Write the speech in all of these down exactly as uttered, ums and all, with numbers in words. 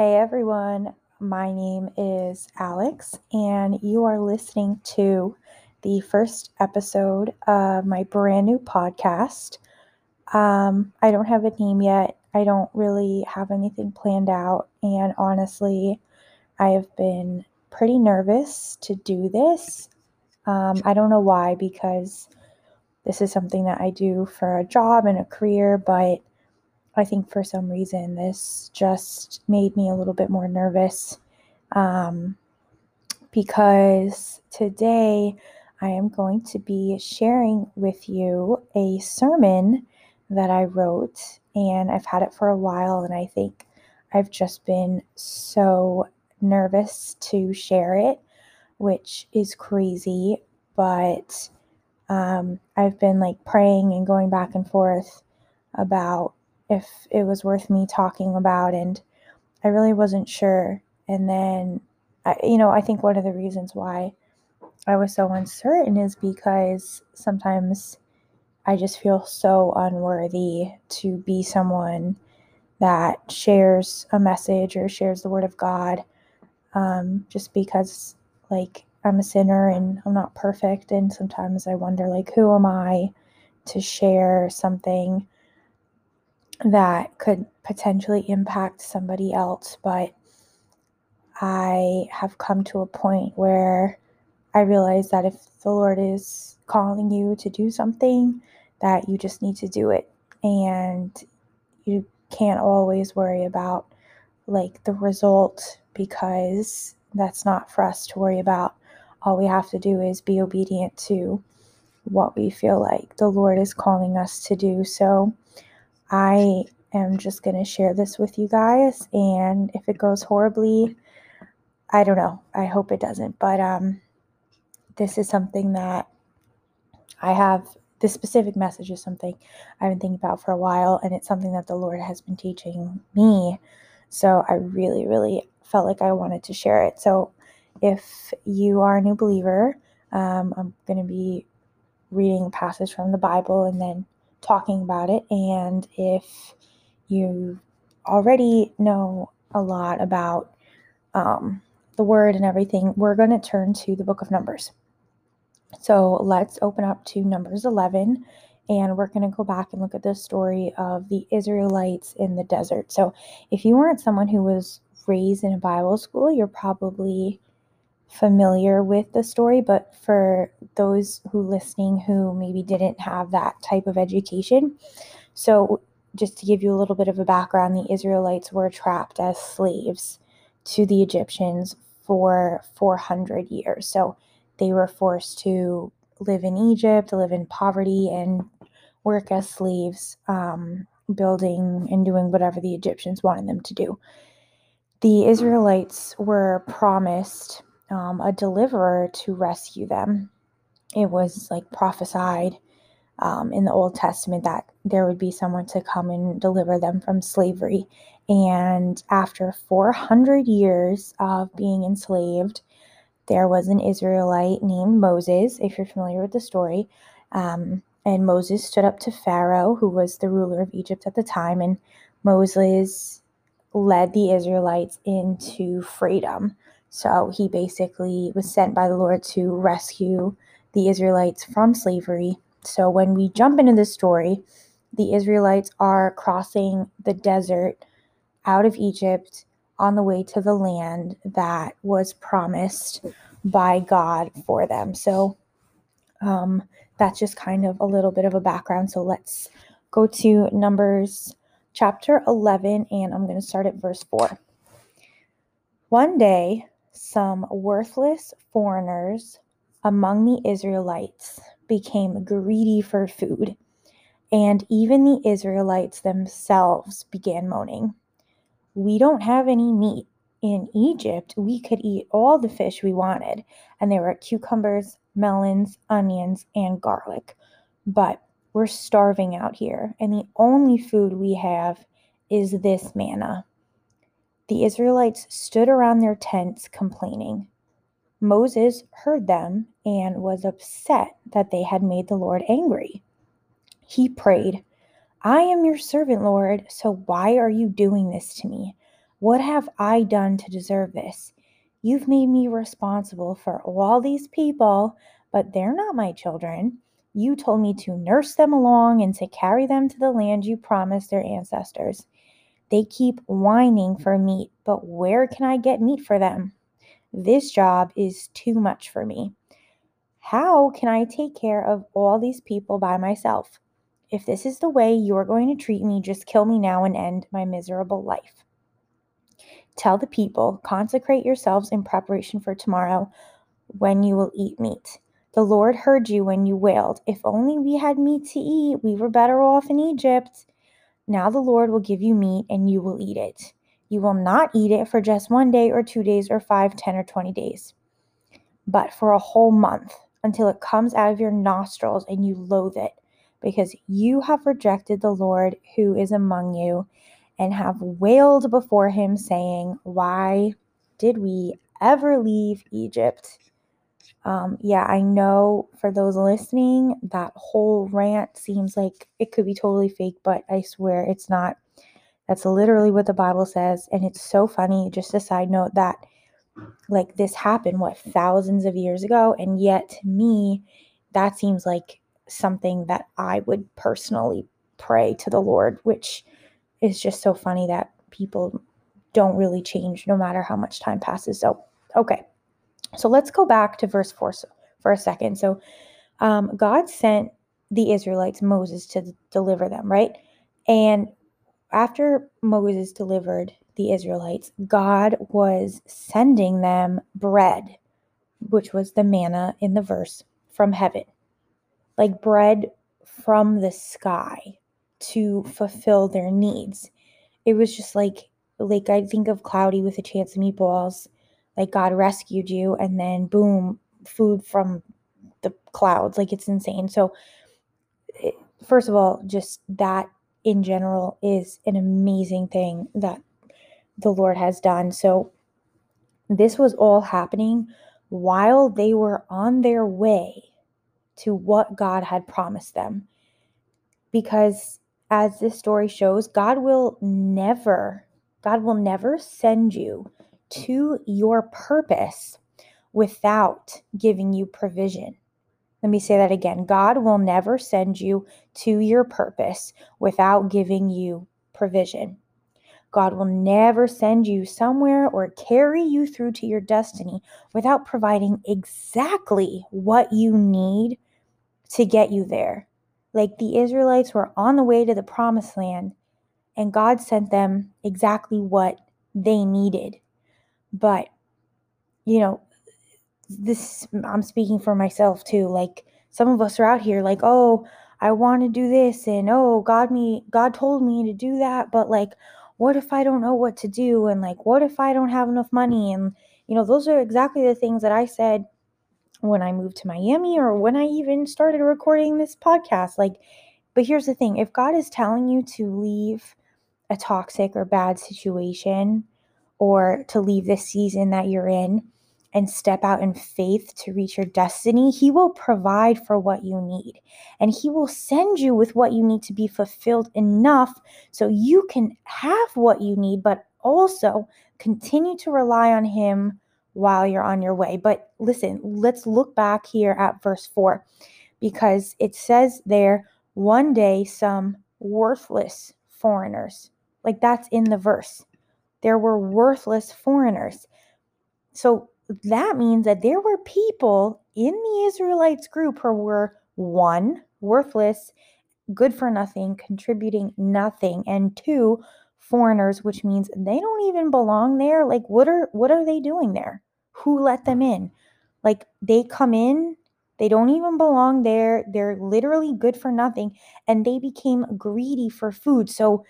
Hey everyone, my name is Alex, and you are listening to the first episode of my brand new podcast. Um, I don't have a name yet. I don't really have anything planned out, and honestly, I have been pretty nervous to do this. Um, I don't know why, because this is something that I do for a job and a career, but I think for some reason this just made me a little bit more nervous um, because today I am going to be sharing with you a sermon that I wrote, and I've had it for a while, and I think I've just been so nervous to share it, which is crazy, but um, I've been like praying and going back and forth about if it was worth me talking about, and I really wasn't sure. And then, I, you know, I think one of the reasons why I was so uncertain is because sometimes I just feel so unworthy to be someone that shares a message or shares the word of God, um, just because, like, I'm a sinner and I'm not perfect, and sometimes I wonder, like, who am I to share something that could potentially impact somebody else. But I have come to a point where I realize that if the Lord is calling you to do something, that you just need to do it. And you can't always worry about like the result, because that's not for us to worry about. All we have to do is be obedient to what we feel like the Lord is calling us to do. So I am just going to share this with you guys, and if it goes horribly, I don't know. I hope it doesn't, but um, this is something that I have, this specific message is something I've been thinking about for a while, and it's something that the Lord has been teaching me, so I really, really felt like I wanted to share it. So if you are a new believer, um, I'm going to be reading a passage from the Bible and then talking about it, and if you already know a lot about um, the word and everything, we're going to turn to the book of Numbers. So let's open up to Numbers eleven, and we're going to go back and look at the story of the Israelites in the desert. So if you weren't someone who was raised in a Bible school, you're probably familiar with the story, but for those who listening who maybe didn't have that type of education, so just to give you a little bit of a background, the Israelites were trapped as slaves to the Egyptians for four hundred years. So they were forced to live in Egypt, live in poverty, and work as slaves, um, building and doing whatever the Egyptians wanted them to do. The Israelites were promised Um, a deliverer to rescue them. It was like prophesied um, in the Old Testament that there would be someone to come and deliver them from slavery. And after four hundred years of being enslaved, there was an Israelite named Moses, if you're familiar with the story. Um, and Moses stood up to Pharaoh, who was the ruler of Egypt at the time. And Moses led the Israelites into freedom. So he basically was sent by the Lord to rescue the Israelites from slavery. So when we jump into this story, the Israelites are crossing the desert out of Egypt on the way to the land that was promised by God for them. So um, that's just kind of a little bit of a background. So let's go to Numbers chapter eleven, and I'm going to start at verse four. One day, some worthless foreigners among the Israelites became greedy for food, and even the Israelites themselves began moaning, "We don't have any meat. In Egypt, we could eat all the fish we wanted, and there were cucumbers, melons, onions, and garlic. But we're starving out here, and the only food we have is this manna." The Israelites stood around their tents complaining. Moses heard them and was upset that they had made the Lord angry. He prayed, "I am your servant, Lord, so why are you doing this to me? What have I done to deserve this? You've made me responsible for all these people, but they're not my children. You told me to nurse them along and to carry them to the land you promised their ancestors. They keep whining for meat, but where can I get meat for them? This job is too much for me. How can I take care of all these people by myself? If this is the way you are going to treat me, just kill me now and end my miserable life. Tell the people, consecrate yourselves in preparation for tomorrow when you will eat meat. The Lord heard you when you wailed. If only we had meat to eat, we were better off in Egypt. Now the Lord will give you meat and you will eat it. You will not eat it for just one day or two days or five, ten, or twenty days, but for a whole month until it comes out of your nostrils and you loathe it, because you have rejected the Lord who is among you and have wailed before him, saying, why did we ever leave Egypt? Um, yeah, I know for those listening, that whole rant seems like it could be totally fake, but I swear it's not. That's literally what the Bible says. And it's so funny, just a side note, that like this happened, what, thousands of years ago? And yet to me, that seems like something that I would personally pray to the Lord, which is just so funny that people don't really change no matter how much time passes. So, okay. So let's go back to verse four for a second. So um, God sent the Israelites, Moses, to deliver them, right? And after Moses delivered the Israelites, God was sending them bread, which was the manna in the verse, from heaven, like bread from the sky to fulfill their needs. It was just like, like I think of Cloudy with a Chance of Meatballs. Like God rescued you and then boom, food from the clouds. Like it's insane. So it, first of all, just that in general is an amazing thing that the Lord has done. So this was all happening while they were on their way to what God had promised them. Because as this story shows, God will never, God will never send you to your purpose without giving you provision. Let me say that again. God will never send you to your purpose without giving you provision. God will never send you somewhere or carry you through to your destiny without providing exactly what you need to get you there. Like the Israelites were on the way to the promised land, and God sent them exactly what they needed. But, you know, this, I'm speaking for myself too. Like some of us are out here like, oh, I want to do this. And, oh, God me, God told me to do that. But like, what if I don't know what to do? And like, what if I don't have enough money? And, you know, those are exactly the things that I said when I moved to Miami or when I even started recording this podcast. Like, but here's the thing. If God is telling you to leave a toxic or bad situation, or to leave this season that you're in and step out in faith to reach your destiny, he will provide for what you need. And he will send you with what you need to be fulfilled enough so you can have what you need, but also continue to rely on him while you're on your way. But listen, let's look back here at verse four, because it says there, one day some worthless foreigners, like that's in the verse. There were worthless foreigners. So that means that there were people in the Israelites group who were, one, worthless, good for nothing, contributing nothing, and two, foreigners, which means they don't even belong there. Like, what are what are they doing there? Who let them in? Like, they come in, they don't even belong there. They're literally good for nothing, and they became greedy for food. So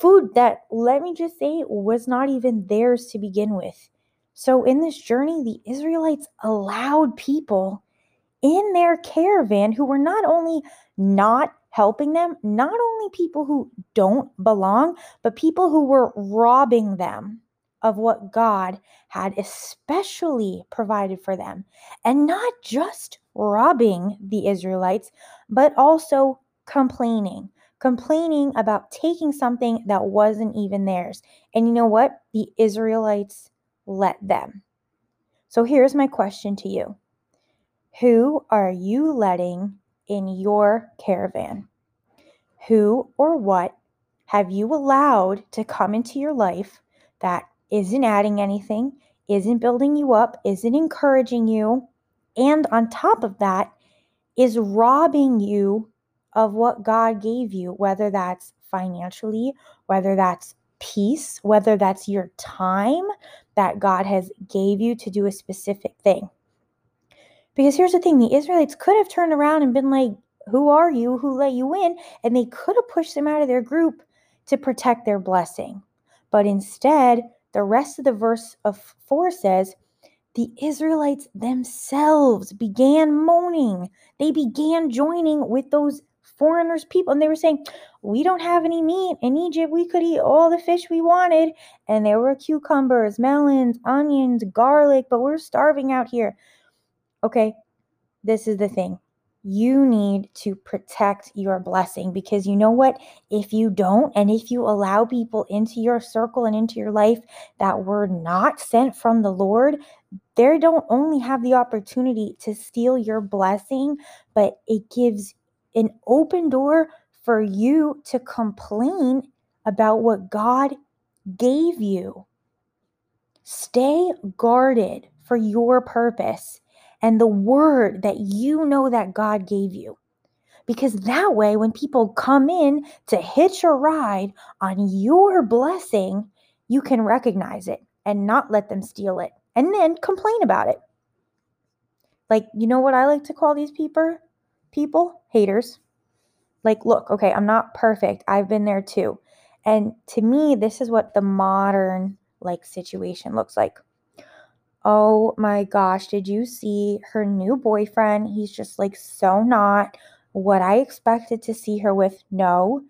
food that, let me just say, was not even theirs to begin with. So in this journey, the Israelites allowed people in their caravan who were not only not helping them, not only people who don't belong, but people who were robbing them of what God had especially provided for them. And not just robbing the Israelites, but also complaining, complaining about taking something that wasn't even theirs. And you know what? The Israelites let them. So here's my question to you. Who are you letting in your caravan? Who or what have you allowed to come into your life that isn't adding anything, isn't building you up, isn't encouraging you, and on top of that is robbing you of what God gave you, whether that's financially, whether that's peace, whether that's your time that God has gave you to do a specific thing? Because here's the thing, the Israelites could have turned around and been like, who are you? Who let you in? And they could have pushed them out of their group to protect their blessing. But instead, the rest of the verse of four says, the Israelites themselves began moaning. They began joining with those foreigners, people. And they were saying, we don't have any meat in Egypt. We could eat all the fish we wanted. And there were cucumbers, melons, onions, garlic, but we're starving out here. Okay, this is the thing. You need to protect your blessing, because you know what? If you don't, and if you allow people into your circle and into your life that were not sent from the Lord, they don't only have the opportunity to steal your blessing, but it gives an open door for you to complain about what God gave you. Stay guarded for your purpose and the word that you know that God gave you. Because that way, when people come in to hitch a ride on your blessing, you can recognize it and not let them steal it and then complain about it. Like, you know what I like to call these people? People? Haters. Like, look, okay, I'm not perfect. I've been there too. And to me, this is what the modern like situation looks like. Oh my gosh, did you see her new boyfriend? He's just like so not what I expected to see her with. No,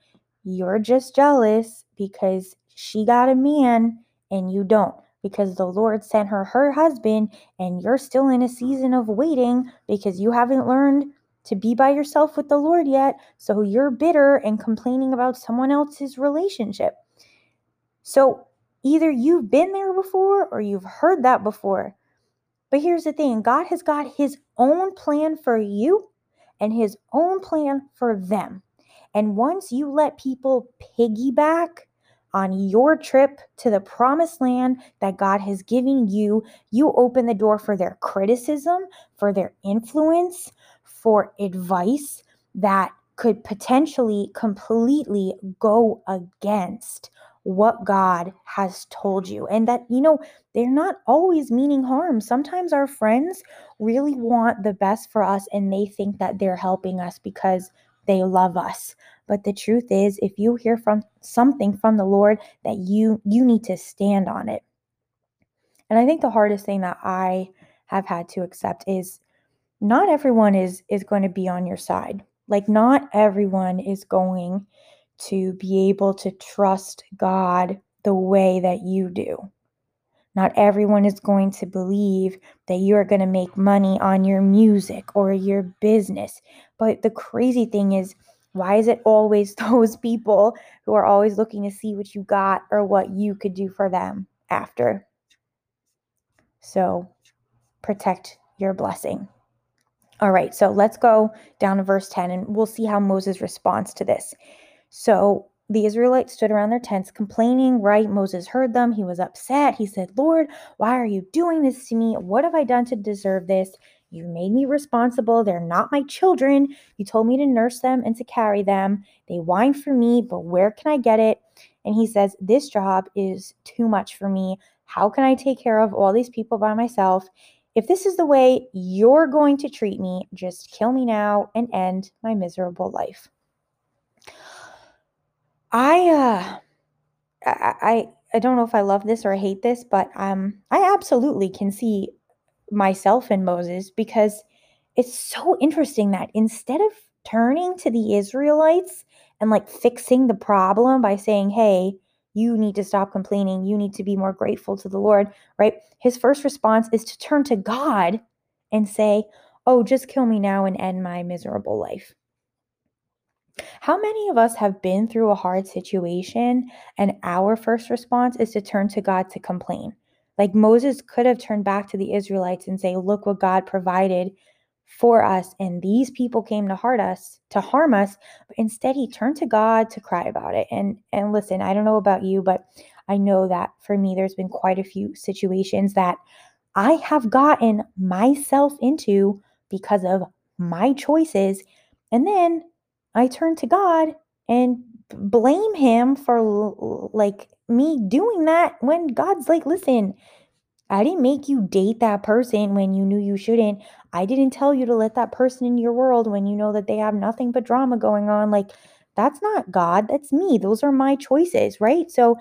you're just jealous because she got a man and you don't, because the Lord sent her her husband and you're still in a season of waiting because you haven't learned to be by yourself with the Lord yet. So you're bitter and complaining about someone else's relationship. So either you've been there before or you've heard that before. But here's the thing. God has got his own plan for you and his own plan for them. And once you let people piggyback on your trip to the promised land that God has given you, you open the door for their criticism, for their influence, for advice that could potentially completely go against what God has told you. And that, you know, they're not always meaning harm. Sometimes our friends really want the best for us and they think that they're helping us because they love us. But the truth is, if you hear from something from the Lord, that you you need to stand on it. And I think the hardest thing that I have had to accept is not everyone is is going to be on your side. Like, not everyone is going to be able to trust God the way that you do. Not everyone is going to believe that you're going to make money on your music or your business. But the crazy thing is, why is it always those people who are always looking to see what you got or what you could do for them after? So protect your blessing. All right, so let's go down to verse ten and we'll see how Moses responds to this. So the Israelites stood around their tents complaining, right? Moses heard them. He was upset. He said, Lord, why are you doing this to me? What have I done to deserve this? You made me responsible. They're not my children. You told me to nurse them and to carry them. They whine for me, but where can I get it? And he says, this job is too much for me. How can I take care of all these people by myself? If this is the way you're going to treat me, just kill me now and end my miserable life. I, uh, I, I don't know if I love this or I hate this, but um, I absolutely can see myself in Moses, because it's so interesting that instead of turning to the Israelites and like fixing the problem by saying, hey, you need to stop complaining, you need to be more grateful to the Lord, right? His first response is to turn to God and say, oh, just kill me now and end my miserable life. How many of us have been through a hard situation and our first response is to turn to God to complain? Like Moses could have turned back to the Israelites and say, look what God provided for us, and these people came to harm us, to harm us. But instead, he turned to God to cry about it. And and listen, I don't know about you, but I know that for me, there's been quite a few situations that I have gotten myself into because of my choices. And then I turn to God and blame him for like me doing that when God's like, listen, I didn't make you date that person when you knew you shouldn't. I didn't tell you to let that person into your world when you know that they have nothing but drama going on. Like, that's not God. That's me. Those are my choices, right? So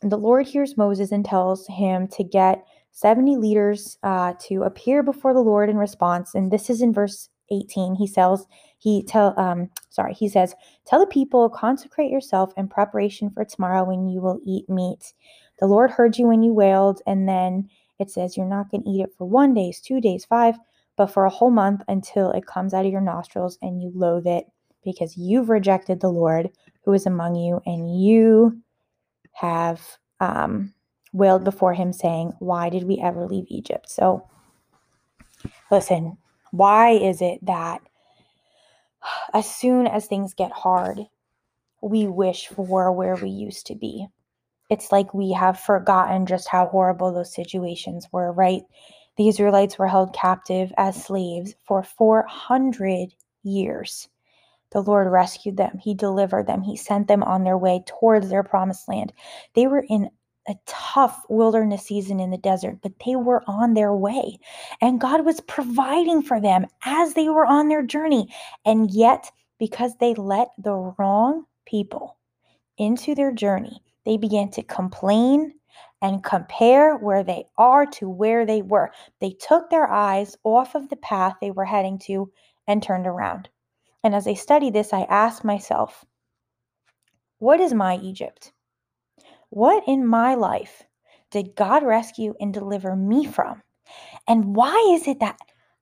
the Lord hears Moses and tells him to get seventy leaders uh, to appear before the Lord in response. And this is in verse eighteen. He tells, he tell, um, sorry, he says, tell the people, consecrate yourself in preparation for tomorrow when you will eat meat. The Lord heard you when you wailed. And then it says, you're not going to eat it for one day, two days, five, but for a whole month until it comes out of your nostrils and you loathe it because you've rejected the Lord who is among you. And you have, um, wailed before him saying, why did we ever leave Egypt? So listen, why is it that as soon as things get hard, we wish for where we used to be? It's like we have forgotten just how horrible those situations were, right? The Israelites were held captive as slaves for four hundred years. The Lord rescued them. He delivered them. He sent them on their way towards their promised land. They were in a tough wilderness season in the desert, but they were on their way. And God was providing for them as they were on their journey. And yet, because they let the wrong people into their journey, they began to complain and compare where they are to where they were. They took their eyes off of the path they were heading to and turned around. And as I study this, I ask myself, what is my Egypt? What in my life did God rescue and deliver me from? And why is it that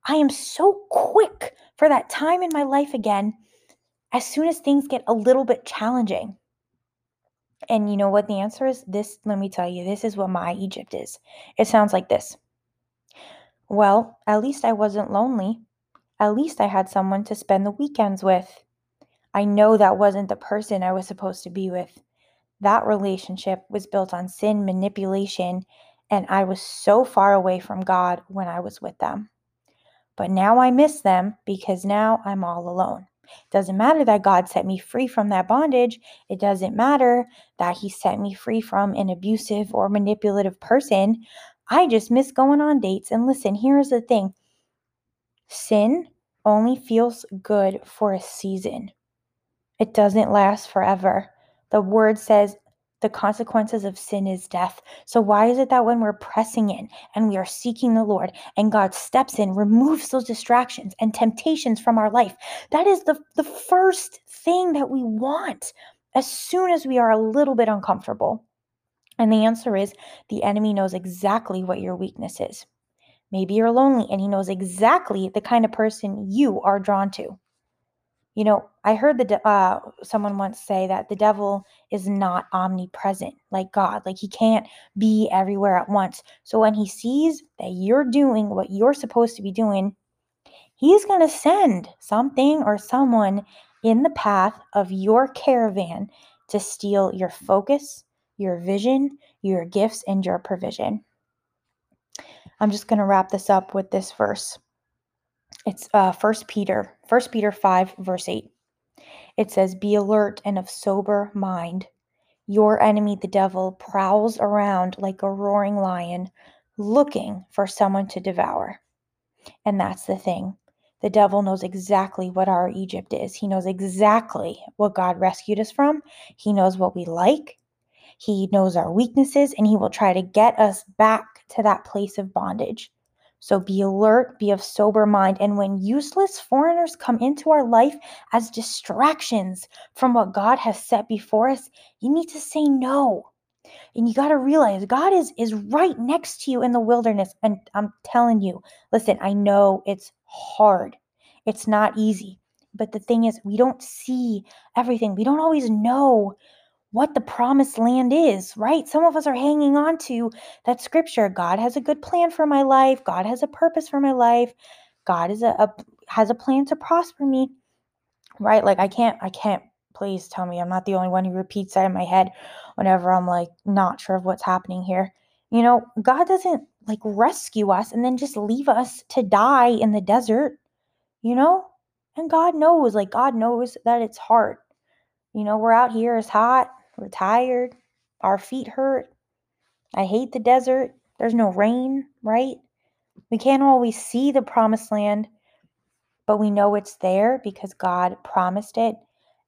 I am so quick for that time in my life again as soon as things get a little bit challenging? And you know what the answer is? This, let me tell you, this is what my Egypt is. It sounds like this. Well, at least I wasn't lonely. At least I had someone to spend the weekends with. I know that wasn't the person I was supposed to be with. That relationship was built on sin, manipulation, and I was so far away from God when I was with them. But now I miss them because now I'm all alone. It doesn't matter that God set me free from that bondage. It doesn't matter that he set me free from an abusive or manipulative person. I just miss going on dates. And listen, here's the thing. Sin only feels good for a season. It doesn't last forever. The word says the consequences of sin is death. So why is it that when we're pressing in and we are seeking the Lord and God steps in, removes those distractions and temptations from our life, that is the, the first thing that we want as soon as we are a little bit uncomfortable? And the answer is the enemy knows exactly what your weakness is. Maybe you're lonely and he knows exactly the kind of person you are drawn to. You know, I heard the de- uh, someone once say that the devil is not omnipresent like God. Like he can't be everywhere at once. So when he sees that you're doing what you're supposed to be doing, he's going to send something or someone in the path of your caravan to steal your focus, your vision, your gifts, and your provision. I'm just going to wrap this up with this verse. It's uh, First Peter, First Peter five, verse eight. It says, be alert and of sober mind. Your enemy, the devil, prowls around like a roaring lion, looking for someone to devour. And that's the thing. The devil knows exactly what our Egypt is. He knows exactly what God rescued us from. He knows what we like. He knows our weaknesses, and he will try to get us back to that place of bondage. So be alert, be of sober mind. And when useless foreigners come into our life as distractions from what God has set before us, you need to say no. And you got to realize God is, is right next to you in the wilderness. And I'm telling you, listen, I know it's hard. It's not easy. But the thing is, we don't see everything. We don't always know what the promised land is, right? Some of us are hanging on to that scripture. God has a good plan for my life. God has a purpose for my life. God is a, a has a plan to prosper me, right? Like I can't, I can't, please tell me I'm not the only one who repeats that in my head whenever I'm like not sure of what's happening here. You know, God doesn't like rescue us and then just leave us to die in the desert, you know? And God knows, like God knows that it's hard. You know, we're out here, it's hot, we're tired, our feet hurt. I hate the desert. There's no rain, right? We can't always see the promised land, but we know it's there because God promised it.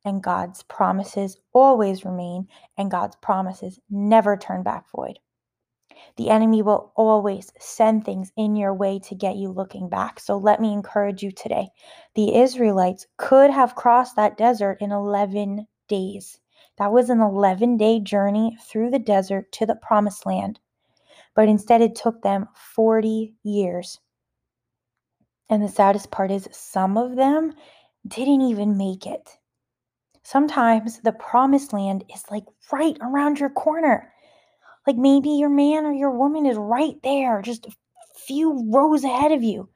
And God's promises always remain, and God's promises never turn back void. The enemy will always send things in your way to get you looking back. So let me encourage you today. The Israelites could have crossed that desert in eleven days. That was an eleven-day journey through the desert to the promised land. But instead it took them forty years. And the saddest part is some of them didn't even make it. Sometimes the promised land is like right around your corner. Like maybe your man or your woman is right there, just a few rows ahead of you.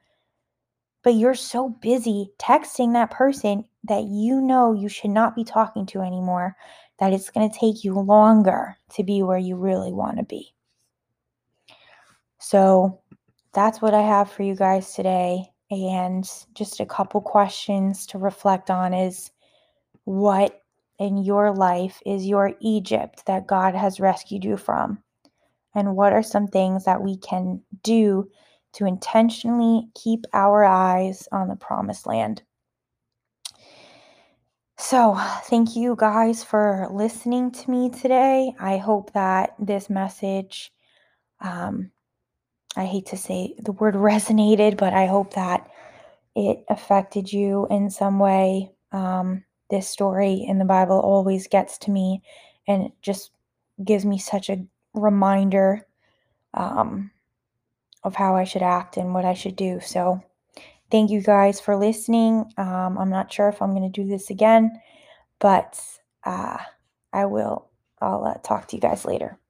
But you're so busy texting that person that you know you should not be talking to anymore, that it's going to take you longer to be where you really want to be. So that's what I have for you guys today. And just a couple questions to reflect on is, what in your life is your Egypt that God has rescued you from? And what are some things that we can do to intentionally keep our eyes on the promised land? So thank you guys for listening to me today. I hope that this message, um, I hate to say the word resonated, but I hope that it affected you in some way. Um, This story in the Bible always gets to me, and it just gives me such a reminder um, of how I should act and what I should do. So thank you guys for listening. Um, I'm not sure if I'm going to do this again, but uh, I will. I'll uh, talk to you guys later.